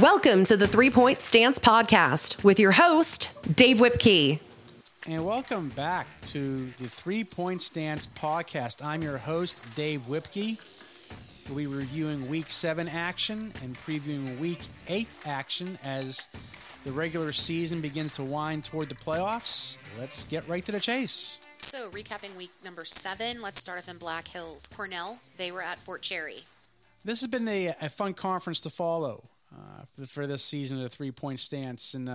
Welcome to the 3 Point Stance Podcast with your host, Dave Whipkey. And welcome back to the 3 Point Stance Podcast. I'm your host, Dave Whipkey. We'll be reviewing Week 7 action and previewing Week 8 action as the regular season begins to wind toward the playoffs. Let's get right to the chase. So, recapping Week number 7, let's start off in Black Hills. Cornell, they were at Fort Cherry. This has been a fun conference to follow for this season of the 3 Point Stance. And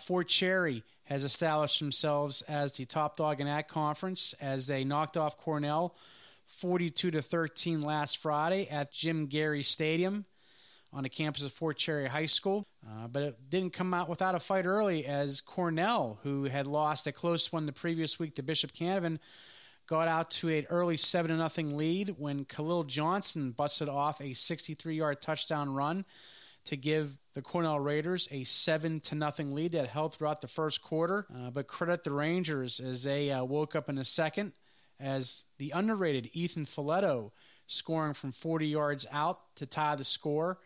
Fort Cherry has established themselves as the top dog in that conference as they knocked off Cornell 42-13 last Friday at Jim Gary Stadium on the campus of Fort Cherry High School. But it didn't come out without a fight early as Cornell, who had lost a close one the previous week to Bishop Canavan, got out to an early 7-0 lead when Khalil Johnson busted off a 63-yard touchdown run to give the Cornell Raiders a 7-0 lead that held throughout the first quarter. But credit the Rangers as they woke up in the second as the underrated Ethan Folletto scoring from 40 yards out to tie the score.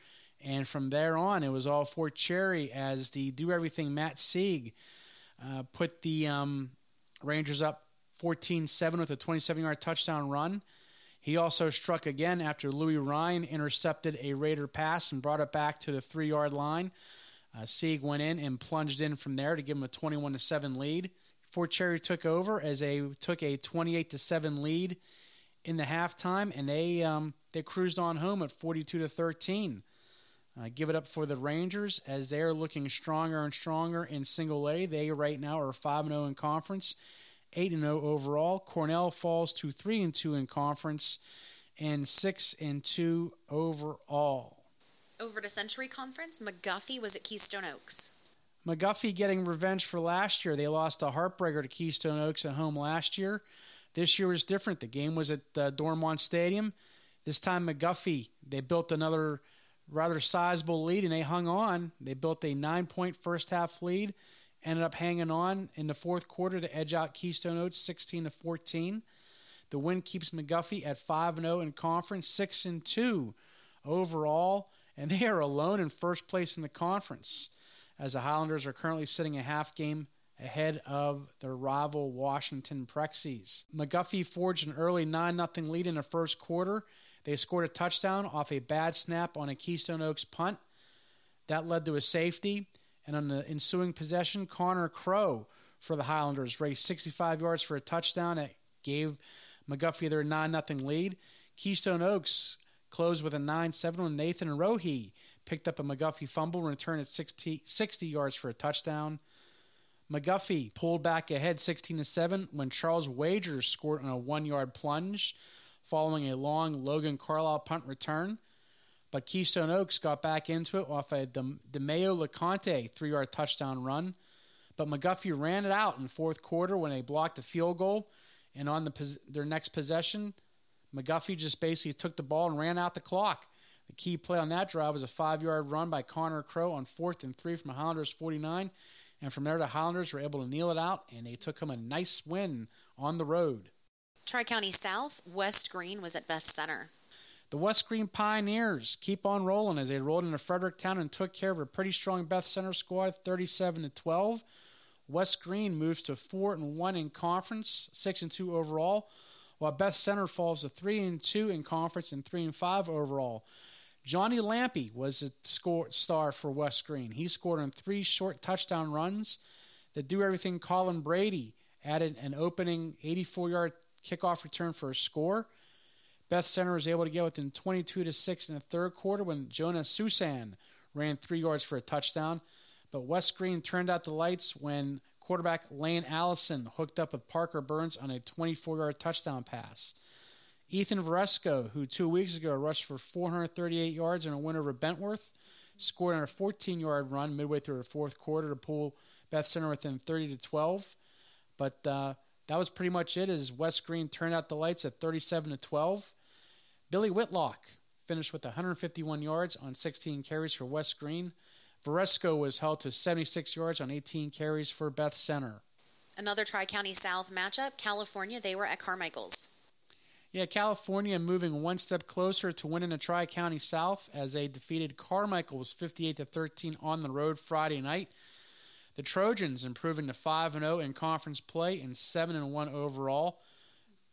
And from there on, it was all Fort Cherry as the do-everything Matt Sieg put the Rangers up 14-7 with a 27-yard touchdown run. He also struck again after Louis Ryan intercepted a Raider pass and brought it back to the 3-yard line. Sieg went in and plunged in from there to give him a 21-7 lead. Fort Cherry took over as they took a 28-7 lead in the halftime, and they cruised on home at 42-13. Give it up for the Rangers as they are looking stronger and stronger in single A. They right now are 5-0 in conference. 8-0 overall. Cornell falls to 3-2 in conference and 6-2 overall. Over to Century Conference, McGuffey was at Keystone Oaks. McGuffey getting revenge for last year. They lost a heartbreaker to Keystone Oaks at home last year. This year was different. The game was at Dormont Stadium. This time McGuffey, they built another rather sizable lead, and they hung on. They built a 9-point first-half lead. Ended up hanging on in the fourth quarter to edge out Keystone Oaks 16-14. The win keeps McGuffey at 5-0 in conference, 6-2 overall, and they are alone in first place in the conference as the Highlanders are currently sitting a half game ahead of their rival Washington Prexies. McGuffey forged an early 9-0 lead in the first quarter. They scored a touchdown off a bad snap on a Keystone Oaks punt. That led to a safety. And on the ensuing possession, Connor Crow for the Highlanders raced 65 yards for a touchdown that gave McGuffey their 9-0 lead. Keystone Oaks closed with a 9-7 when Nathan Rohe picked up a McGuffey fumble, returned at 60 yards for a touchdown. McGuffey pulled back ahead 16-7 when Charles Wager scored on a 1-yard plunge following a long Logan Carlisle punt return. But Keystone Oaks got back into it off a DeMeo LeConte 3-yard touchdown run. But McGuffey ran it out in fourth quarter when they blocked a field goal. And on their next possession, McGuffey just basically took the ball and ran out the clock. The key play on that drive was a 5-yard run by Connor Crow on 4th and 3 from Highlanders 49. And from there, the Highlanders were able to kneel it out, and they took him a nice win on the road. Tri-County South, West Green was at Beth Center. The West Green Pioneers keep on rolling as they rolled into Fredericktown and took care of a pretty strong Beth Center squad, 37-12. West Green moves to 4-1 in conference, 6-2 overall, while Beth Center falls to 3-2 in conference and 3-5 overall. Johnny Lampe was the star for West Green. He scored on 3 short touchdown runs. The do-everything Colin Brady added an opening 84-yard kickoff return for a score. Beth Center was able to get within 22-6 in the third quarter when Jonah Susan ran 3 yards for a touchdown. But West Green turned out the lights when quarterback Lane Allison hooked up with Parker Burns on a 24-yard touchdown pass. Ethan Varesco, who 2 weeks ago rushed for 438 yards in a win over Bentworth, scored on a 14-yard run midway through the fourth quarter to pull Beth Center within 30-12. But that was pretty much it as West Green turned out the lights at 37-12. Billy Whitlock finished with 151 yards on 16 carries for West Green. Varesco was held to 76 yards on 18 carries for Beth Center. Another Tri-County South matchup, California, they were at Carmichael's. Yeah, California moving one step closer to winning the Tri-County South as they defeated Carmichael's 58-13 on the road Friday night. The Trojans improving to 5-0 in conference play and 7-1 overall.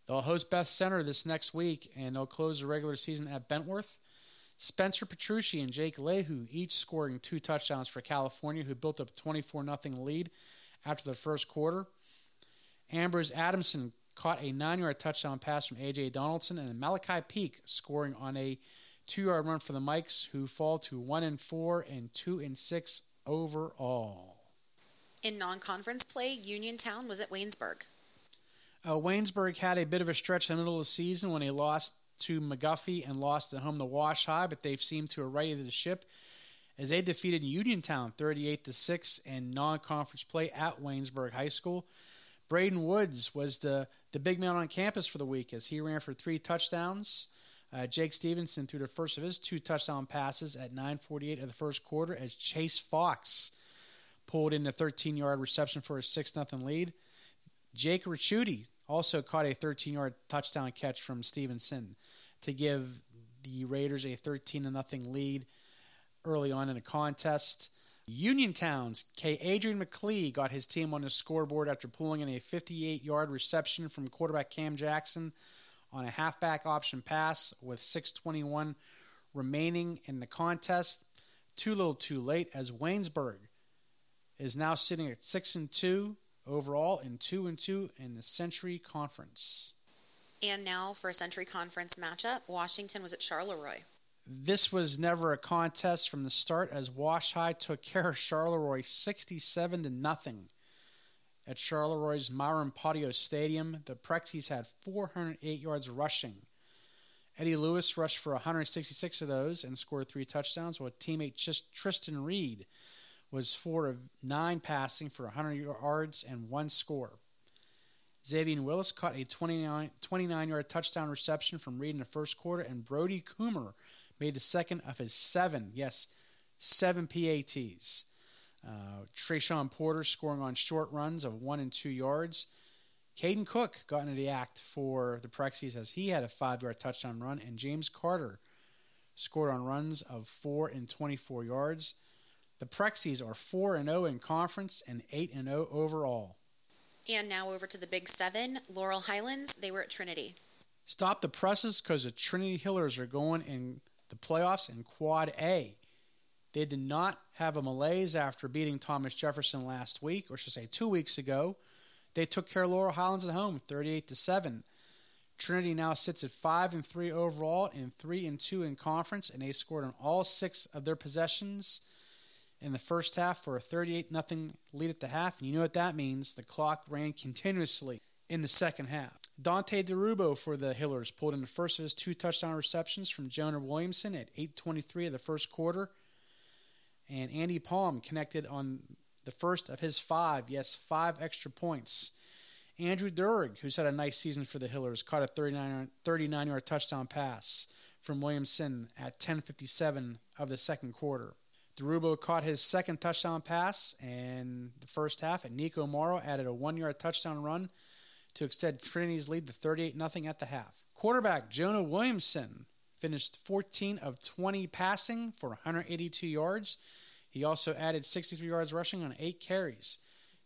They'll host Beth Center this next week, and they'll close the regular season at Bentworth. Spencer Petrucci and Jake Lehu each scoring 2 touchdowns for California, who built up a 24-0 lead after the first quarter. Ambrose Adamson caught a 9-yard touchdown pass from A.J. Donaldson, and Malachi Peak scoring on a 2-yard run for the Mikes, who fall to 1-4 and 2-6 overall. In non-conference play, Uniontown was at Waynesburg. Waynesburg had a bit of a stretch in the middle of the season when they lost to McGuffey and lost at home to Wash High, but they've seemed to have righted the ship as they defeated Uniontown 38-6 in non-conference play at Waynesburg High School. Braden Woods was the big man on campus for the week as he ran for 3 touchdowns. Jake Stevenson threw the first of his 2 touchdown passes at 9:48 of the first quarter as Chase Fox pulled in a 13-yard reception for a 6-0 lead. Jake Ricciuti also caught a 13-yard touchdown catch from Stevenson to give the Raiders a 13-0 lead early on in the contest. Uniontown's K. Adrian McClee got his team on the scoreboard after pulling in a 58-yard reception from quarterback Cam Jackson on a halfback option pass with 6:21 remaining in the contest. Too little too late as Waynesburg is now sitting at 6-2 overall and 2-2 in the Century Conference. And now for a Century Conference matchup, Washington was at Charleroi. This was never a contest from the start as Wash High took care of Charleroi 67-0 at Charleroi Myron Patio Stadium. The Prexies had 408 yards rushing. Eddie Lewis rushed for 166 of those and scored 3 touchdowns, while teammate Tristan Reed was 4 of 9 passing for 100 yards and 1 score. Xavier Willis caught a 29-yard touchdown reception from Reed in the first quarter, and Brody Coomer made the second of his 7 PATs. Trayshawn Porter scoring on short runs of 1 and 2 yards. Caden Cook got into the act for the Prexies as he had a 5-yard touchdown run, and James Carter scored on runs of 4 and 24 yards. The Prexies are 4-0 in conference and 8-0 overall. And now over to the Big Seven, Laurel Highlands. They were at Trinity. Stop the presses because the Trinity Hillers are going in the playoffs in Quad A. They did not have a malaise after beating Thomas Jefferson last week, or should I say 2 weeks ago. They took care of Laurel Highlands at home, 38-7. Trinity now sits at 5-3 overall and 3-2 in conference, and they scored on all 6 of their possessions in the first half for a 38-0 lead at the half. And you know what that means. The clock ran continuously in the second half. Dante DeRubo for the Hillers pulled in the first of his 2 touchdown receptions from Jonah Williamson at 8:23 of the first quarter. And Andy Palm connected on the first of his 5 extra points. Andrew Durig, who's had a nice season for the Hillers, caught a 39-yard touchdown pass from Williamson at 10:57 of the second quarter. DeRubo caught his second touchdown pass in the first half, and Nico Morrow added a 1-yard touchdown run to extend Trinity's lead to 38-0 at the half. Quarterback Jonah Williamson finished 14 of 20 passing for 182 yards. He also added 63 yards rushing on 8 carries.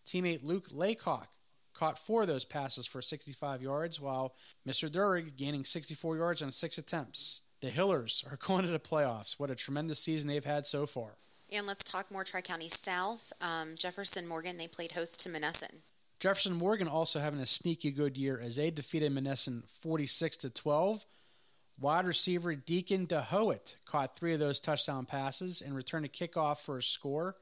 Teammate Luke Laycock caught 4 of those passes for 65 yards, while Mr. Durig gaining 64 yards on 6 attempts. The Hillers are going to the playoffs. What a tremendous season they've had so far. And let's talk more Tri-County South. Jefferson Morgan, they played host to Monessen. Jefferson Morgan also having a sneaky good year as they defeated Monessen 46-12. Wide receiver Deacon DeHowitt caught 3 of those touchdown passes and returned a kickoff for a score.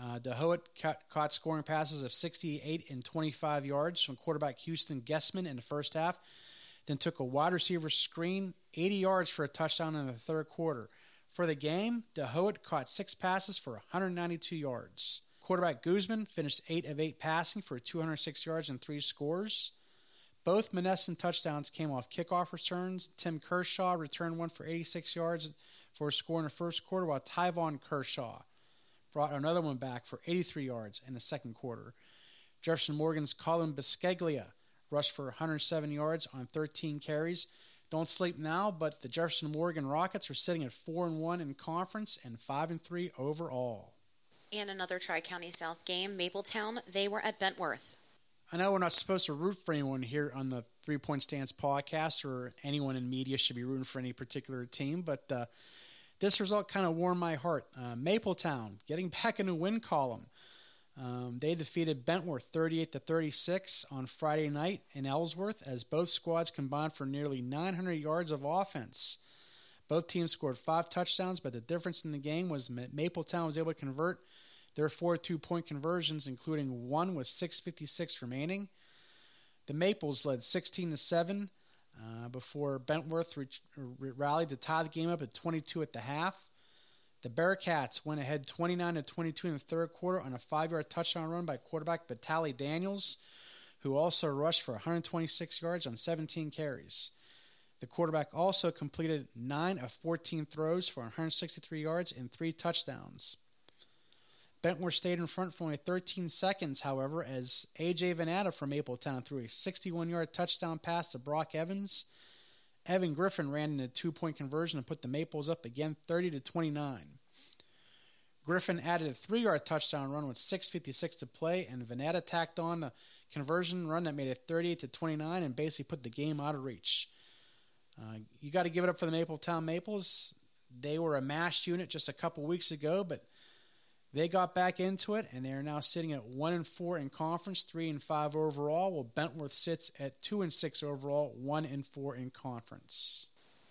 DeHowitt caught scoring passes of 68 and 25 yards from quarterback Houston Guessman in the first half, then took a wide receiver screen 80 yards for a touchdown in the third quarter. For the game, DeHowitt caught 6 passes for 192 yards. Quarterback Guzman finished 8 of 8 passing for 206 yards and 3 scores. Both Monessen touchdowns came off kickoff returns. Tim Kershaw returned one for 86 yards for a score in the first quarter, while Tyvon Kershaw brought another one back for 83 yards in the second quarter. Jefferson Morgan's Colin Bisceglia rushed for 107 yards on 13 carries. Don't sleep now, but the Jefferson Morgan Rockets are sitting at 4-1 in conference and 5-3 overall. And another Tri-County South game, Mabletown, they were at Bentworth. I know we're not supposed to root for anyone here on the 3-Point Stance podcast, or anyone in media should be rooting for any particular team, but this result kind of warmed my heart. Mabletown getting back in the win column. They defeated Bentworth 38-36 on Friday night in Ellsworth as both squads combined for nearly 900 yards of offense. Both teams scored 5 touchdowns, but the difference in the game was Mabletown was able to convert their 4 two-point conversions, including one with 6:56 remaining. The Maples led 16-7 before Bentworth rallied to tie the game up at 22 at the half. The Bearcats went ahead 29-22 in the third quarter on a 5-yard touchdown run by quarterback Vitaly Daniels, who also rushed for 126 yards on 17 carries. The quarterback also completed 9 of 14 throws for 163 yards and 3 touchdowns. Bentworth stayed in front for only 13 seconds, however, as A.J. Venata from Mabletown threw a 61-yard touchdown pass to Brock Evans. Evan Griffin ran in a 2-point conversion and put the Maples up again 30-29. Griffin added a 3-yard touchdown run with 6:56 to play, and Venata tacked on a conversion run that made it 38-29 and basically put the game out of reach. You got to give it up for the Mabletown Maples. They were a mashed unit just a couple weeks ago, but they got back into it, and they are now sitting at 1-4 in conference, 3-5 overall, while Bentworth sits at 2-6 overall, 1-4 in conference.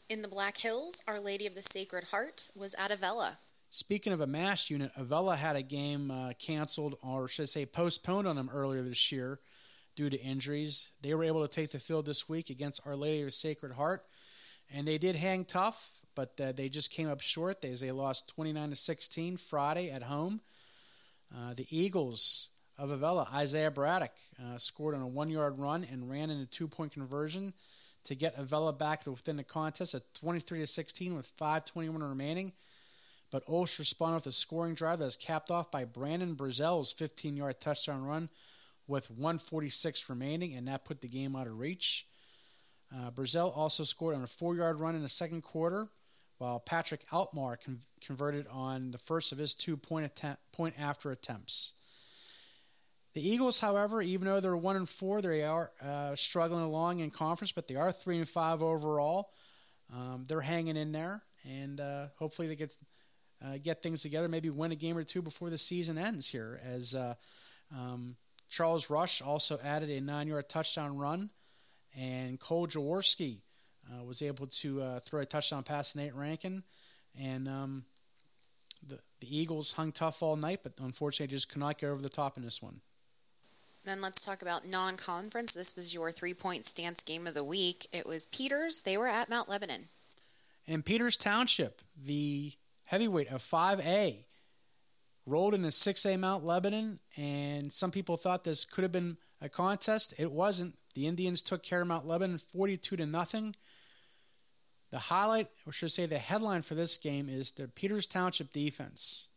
In the Black Hills, Our Lady of the Sacred Heart was at Avella. Speaking of a mass unit, Avella had a game canceled, or should I say postponed on them earlier this year due to injuries. They were able to take the field this week against Our Lady of the Sacred Heart, and they did hang tough, but they just came up short. They lost 29-16 Friday at home. The Eagles of Avella, Isaiah Braddock, scored on a 1-yard run and ran in a 2-point conversion to get Avella back within the contest at 23-16 with 5:21 remaining. But Olsch responded with a scoring drive that was capped off by Brandon Brazell's 15-yard touchdown run with 1:46 remaining, and that put the game out of reach. Brazell also scored on a 4-yard run in the second quarter, while Patrick Altmar converted on the first of his 2-point point-after attempts. The Eagles, however, even though they're 1-4, they are struggling along in conference, but they are 3-5 overall. They're hanging in there, and hopefully they get things together, maybe win a game or two before the season ends here, as Charles Rush also added a 9-yard touchdown run. And Cole Jaworski was able to throw a touchdown pass to Nate Rankin. And the Eagles hung tough all night, but unfortunately just could not get over the top in this one. Then let's talk about non-conference. This was your 3-Point Stance game of the week. It was Peters. They were at Mount Lebanon. And Peters Township, the heavyweight of 5A, rolled into 6A Mount Lebanon. And some people thought this could have been a contest. It wasn't. The Indians took care of Mount Lebanon 42-0. The highlight, or should I say the headline for this game, is the Peters Township defense.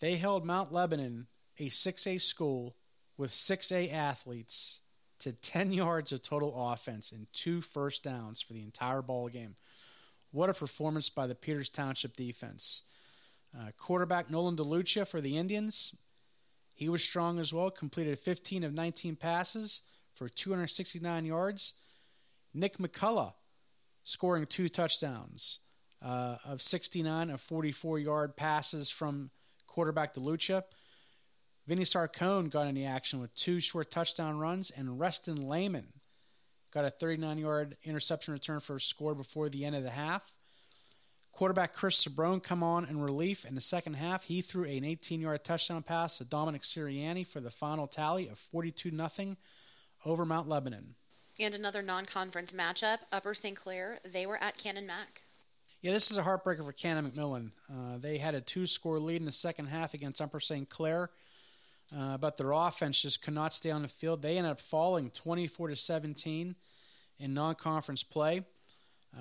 They held Mount Lebanon, a 6A school with 6A athletes, to 10 yards of total offense and 2 first downs for the entire ball game. What a performance by the Peters Township defense. Quarterback Nolan DeLucia for the Indians, he was strong as well, completed 15 of 19 passes for 269 yards. Nick McCullough scoring 2 touchdowns of 69 of 44-yard passes from quarterback DeLucia. Vinny Sarcone got in the action with 2 short touchdown runs, and Reston Lehman got a 39-yard interception return for a score before the end of the half. Quarterback Chris Sabrone come on in relief in the second half. He threw an 18-yard touchdown pass to Dominic Sirianni for the final tally of 42-0. Over Mount Lebanon. And another non-conference matchup, Upper St. Clair, they were at Cannon Mac. Yeah, this is a heartbreaker for Cannon McMillan. They had a 2-score lead in the second half against Upper St. Clair, but their offense just could not stay on the field. They ended up falling 24-17 in non-conference play.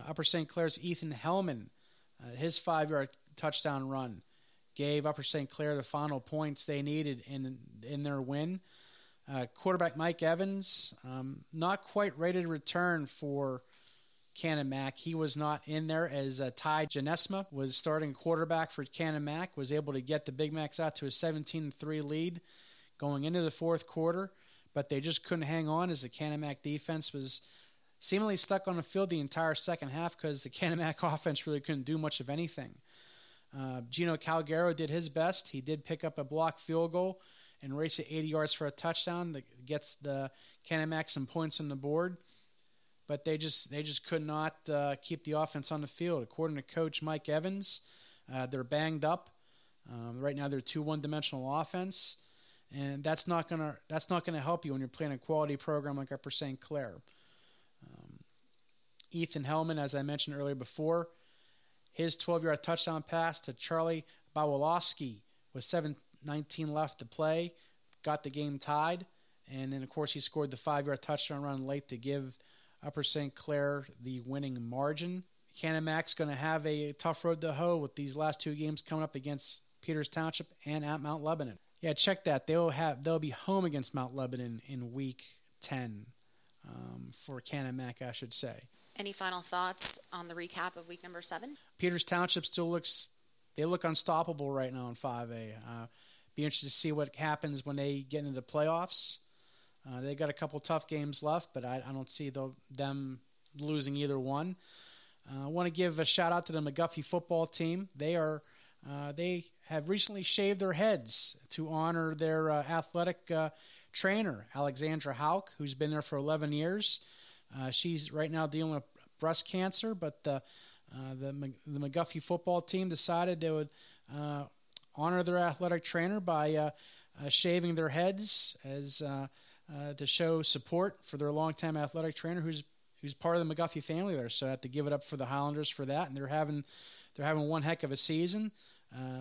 Upper St. Clair's Ethan Hellman, his 5-yard touchdown run, gave Upper St. Clair the final points they needed in their win. Quarterback Mike Evans, not quite ready to return for Canamac. He was not in there as Ty Genesma was starting quarterback for Canamac, was able to get the Big Macs out to a 17-3 lead going into the fourth quarter, but they just couldn't hang on as the Canamac defense was seemingly stuck on the field the entire second half because the Canamac offense really couldn't do much of anything. Gino Calgaro did his best. He did pick up a blocked field goal and race it 80 yards for a touchdown that gets the Canamac some points on the board. But they just could not keep the offense on the field. According to Coach Mike Evans, they're banged up. Right now, they're 2 one-dimensional offense, and that's not gonna help you when you're playing a quality program like Upper St. Clair. Ethan Hellman, as I mentioned earlier before, his 12-yard touchdown pass to Charlie Bawolowski with 7:19 left to play got the game tied, and then of course he scored the 5-yard touchdown run late to give Upper St. Clair the winning margin. Canamac's going to have a tough road to hoe with these last two games coming up against Peters Township and at Mount Lebanon. Yeah, check that. They'll be home against Mount Lebanon in Week 10 for Canamac, I should say. Any final thoughts on the recap of Week number 7? Peters Township still look unstoppable right now in 5A. Be interested to see what happens when they get into the playoffs. They got a couple tough games left, but I don't see them losing either one. I want to give a shout out to the McGuffey football team. They have recently shaved their heads to honor their athletic trainer, Alexandra Houck, who's been there for 11 years. She's right now dealing with breast cancer, but the McGuffey football team decided they would honor their athletic trainer by shaving their heads as to show support for their longtime athletic trainer, who's part of the McGuffey family there. So I have to give it up for the Highlanders for that, and they're having one heck of a season.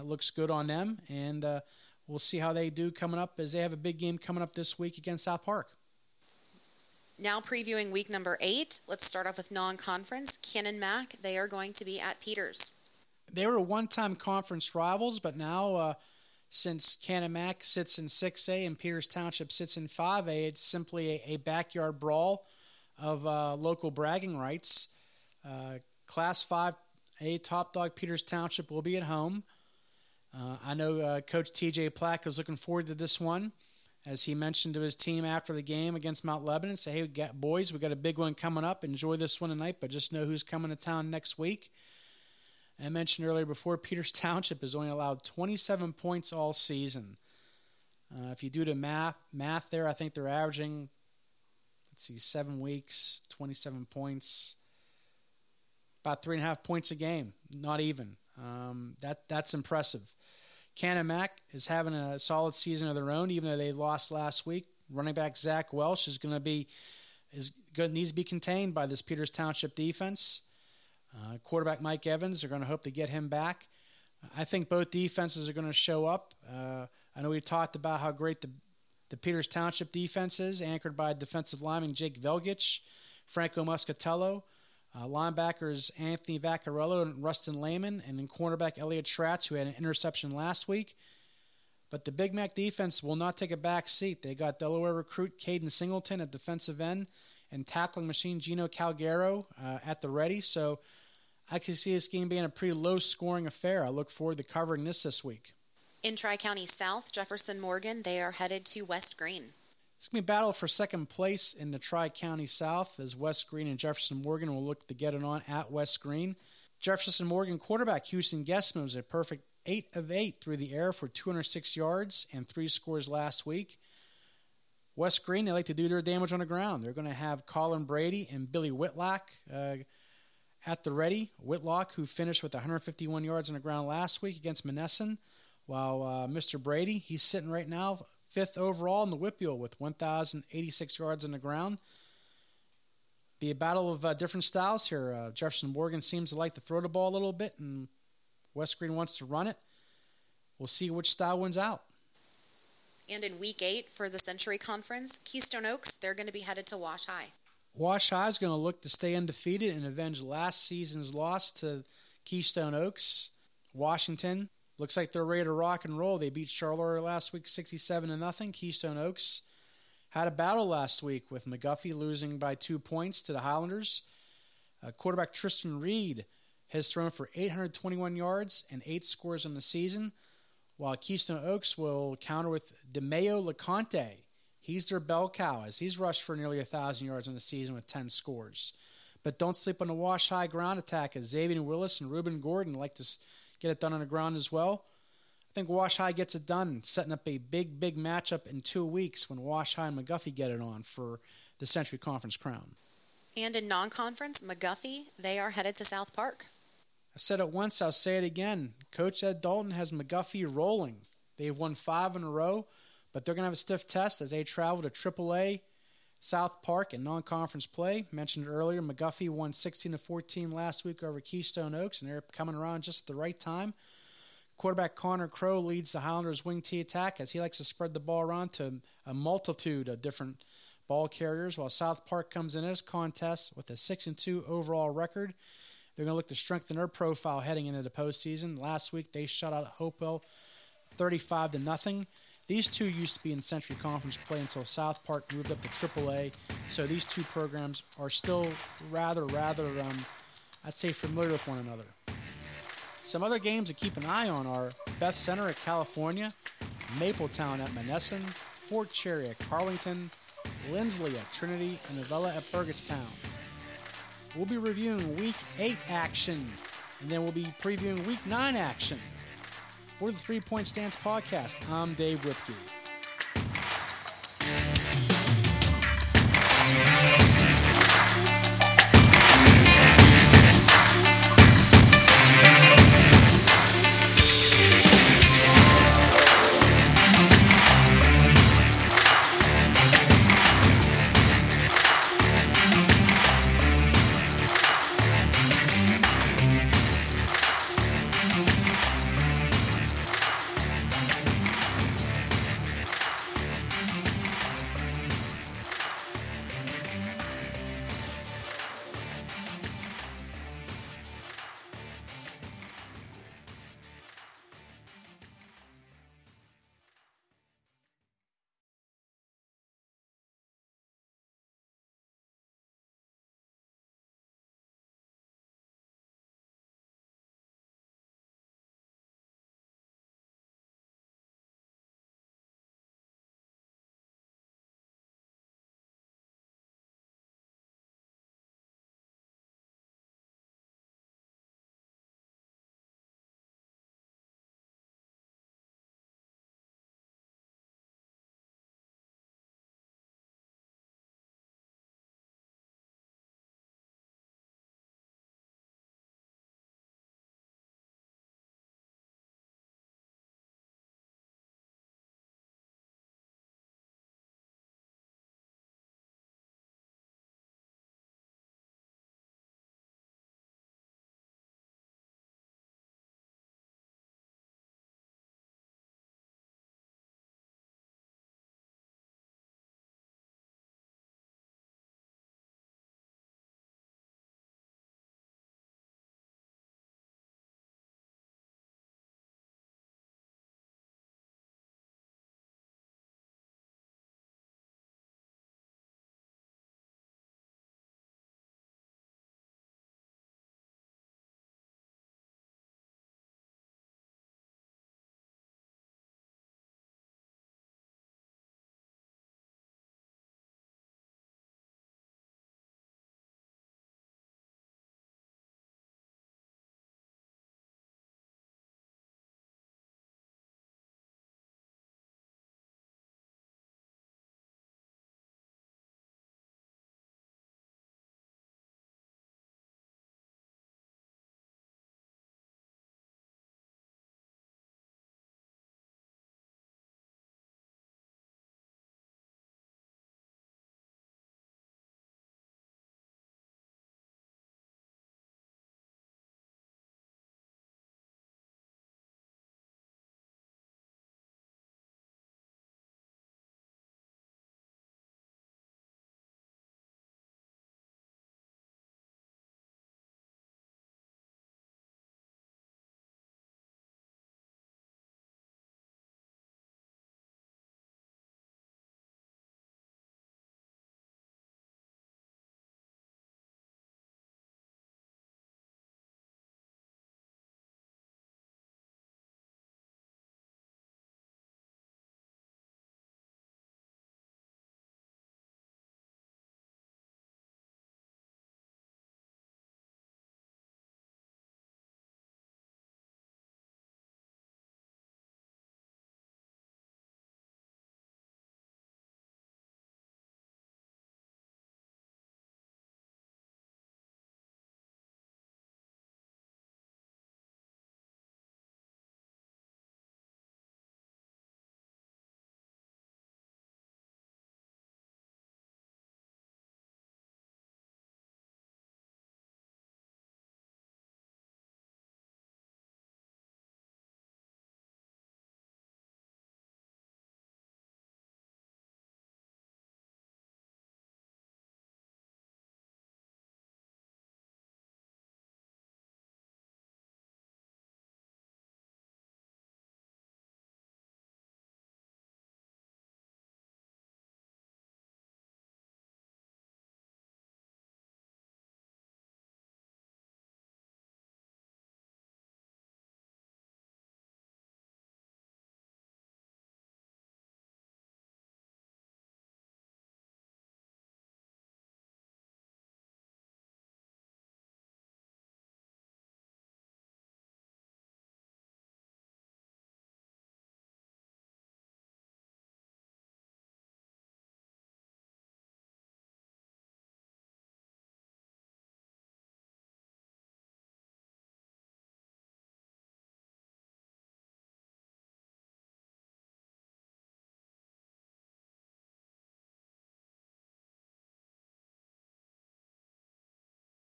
Looks good on them, and we'll see how they do coming up as they have a big game coming up this week against South Park. Now previewing week number 8. Let's start off with non-conference. Canamac, they are going to be at Peters. They were one-time conference rivals, but now since Canamac sits in 6A and Peters Township sits in 5A, it's simply a backyard brawl of local bragging rights. Class 5A top dog Peters Township will be at home. I know Coach T.J. Plack is looking forward to this one. As he mentioned to his team after the game against Mount Lebanon, say, hey, we got a big one coming up. Enjoy this one tonight, but just know who's coming to town next week. I mentioned earlier before, Peters Township has only allowed 27 points all season. If you do the math there, I think they're averaging, 7 weeks, 27 points, about 3.5 points a game, not even. That's impressive. Canamac is having a solid season of their own, even though they lost last week. Running back Zach Welsh needs to be contained by this Peters Township defense. Quarterback Mike Evans, they're going to hope to get him back. I think both defenses are going to show up. I know we talked about how great the Peters Township defense is, anchored by defensive lineman Jake Velgich, Franco Muscatello, linebackers Anthony Vaccarello and Rustin Lehman, and then cornerback Elliot Schratz, who had an interception last week. But the Big Mac defense will not take a back seat. They got Delaware recruit Caden Singleton at defensive end and tackling machine Gino Calgaro at the ready. So I could see this game being a pretty low-scoring affair. I look forward to covering this week. In Tri-County South, Jefferson Morgan, they are headed to West Green. It's going to be a battle for second place in the Tri-County South as West Green and Jefferson Morgan will look to get it on at West Green. Jefferson Morgan quarterback Houston Guessman was a perfect 8 of 8 through the air for 206 yards and 3 scores last week. West Green, they like to do their damage on the ground. They're going to have Colin Brady and Billy Whitlock at the ready. Whitlock, who finished with 151 yards on the ground last week against Monessen, while Mr. Brady, he's sitting right now 5th overall in the Whippeal with 1,086 yards on the ground. Be a battle of different styles here. Jefferson Morgan seems to like to throw the ball a little bit, and West Green wants to run it. We'll see which style wins out. And in Week 8 for the Century Conference, Keystone Oaks, they're going to be headed to Wash High. Wash High is going to look to stay undefeated and avenge last season's loss to Keystone Oaks. Washington looks like they're ready to rock and roll. They beat Charleroi last week 67-0. Keystone Oaks had a battle last week with McGuffey losing by 2 points to the Highlanders. Quarterback Tristan Reed has thrown for 821 yards and 8 scores on the season, while Keystone Oaks will counter with DeMeo LeConte. He's their bell cow, as he's rushed for nearly 1,000 yards on the season with 10 scores. But don't sleep on the Wash High ground attack, as Xavier Willis and Reuben Gordon like to get it done on the ground as well. I think Wash High gets it done, setting up a big, big matchup in 2 weeks when Wash High and McGuffey get it on for the Century Conference crown. And in non-conference, McGuffey, they are headed to South Park. I said it once, I'll say it again. Coach Ed Dalton has McGuffey rolling. They've won 5 in a row, but they're going to have a stiff test as they travel to AAA, South Park, and non-conference play. Mentioned earlier, McGuffey won 16-14 last week over Keystone Oaks, and they're coming around just at the right time. Quarterback Connor Crow leads the Highlanders' wing tee attack as he likes to spread the ball around to a multitude of different ball carriers, while South Park comes in this contest with a 6-2 overall record. They're going to look to strengthen their profile heading into the postseason. Last week, they shut out Hopewell 35-0. These two used to be in Century Conference play until South Park moved up to AAA, so these two programs are still rather familiar with one another. Some other games to keep an eye on are Beth Center at California, Mapletown at Monessen, Fort Cherry at Carlington, Lindsley at Trinity, and Novella at Burgettstown. We'll be reviewing Week 8 action, and then we'll be previewing Week 9 action. For the 3 Point Stance podcast, I'm Dave Whipkey.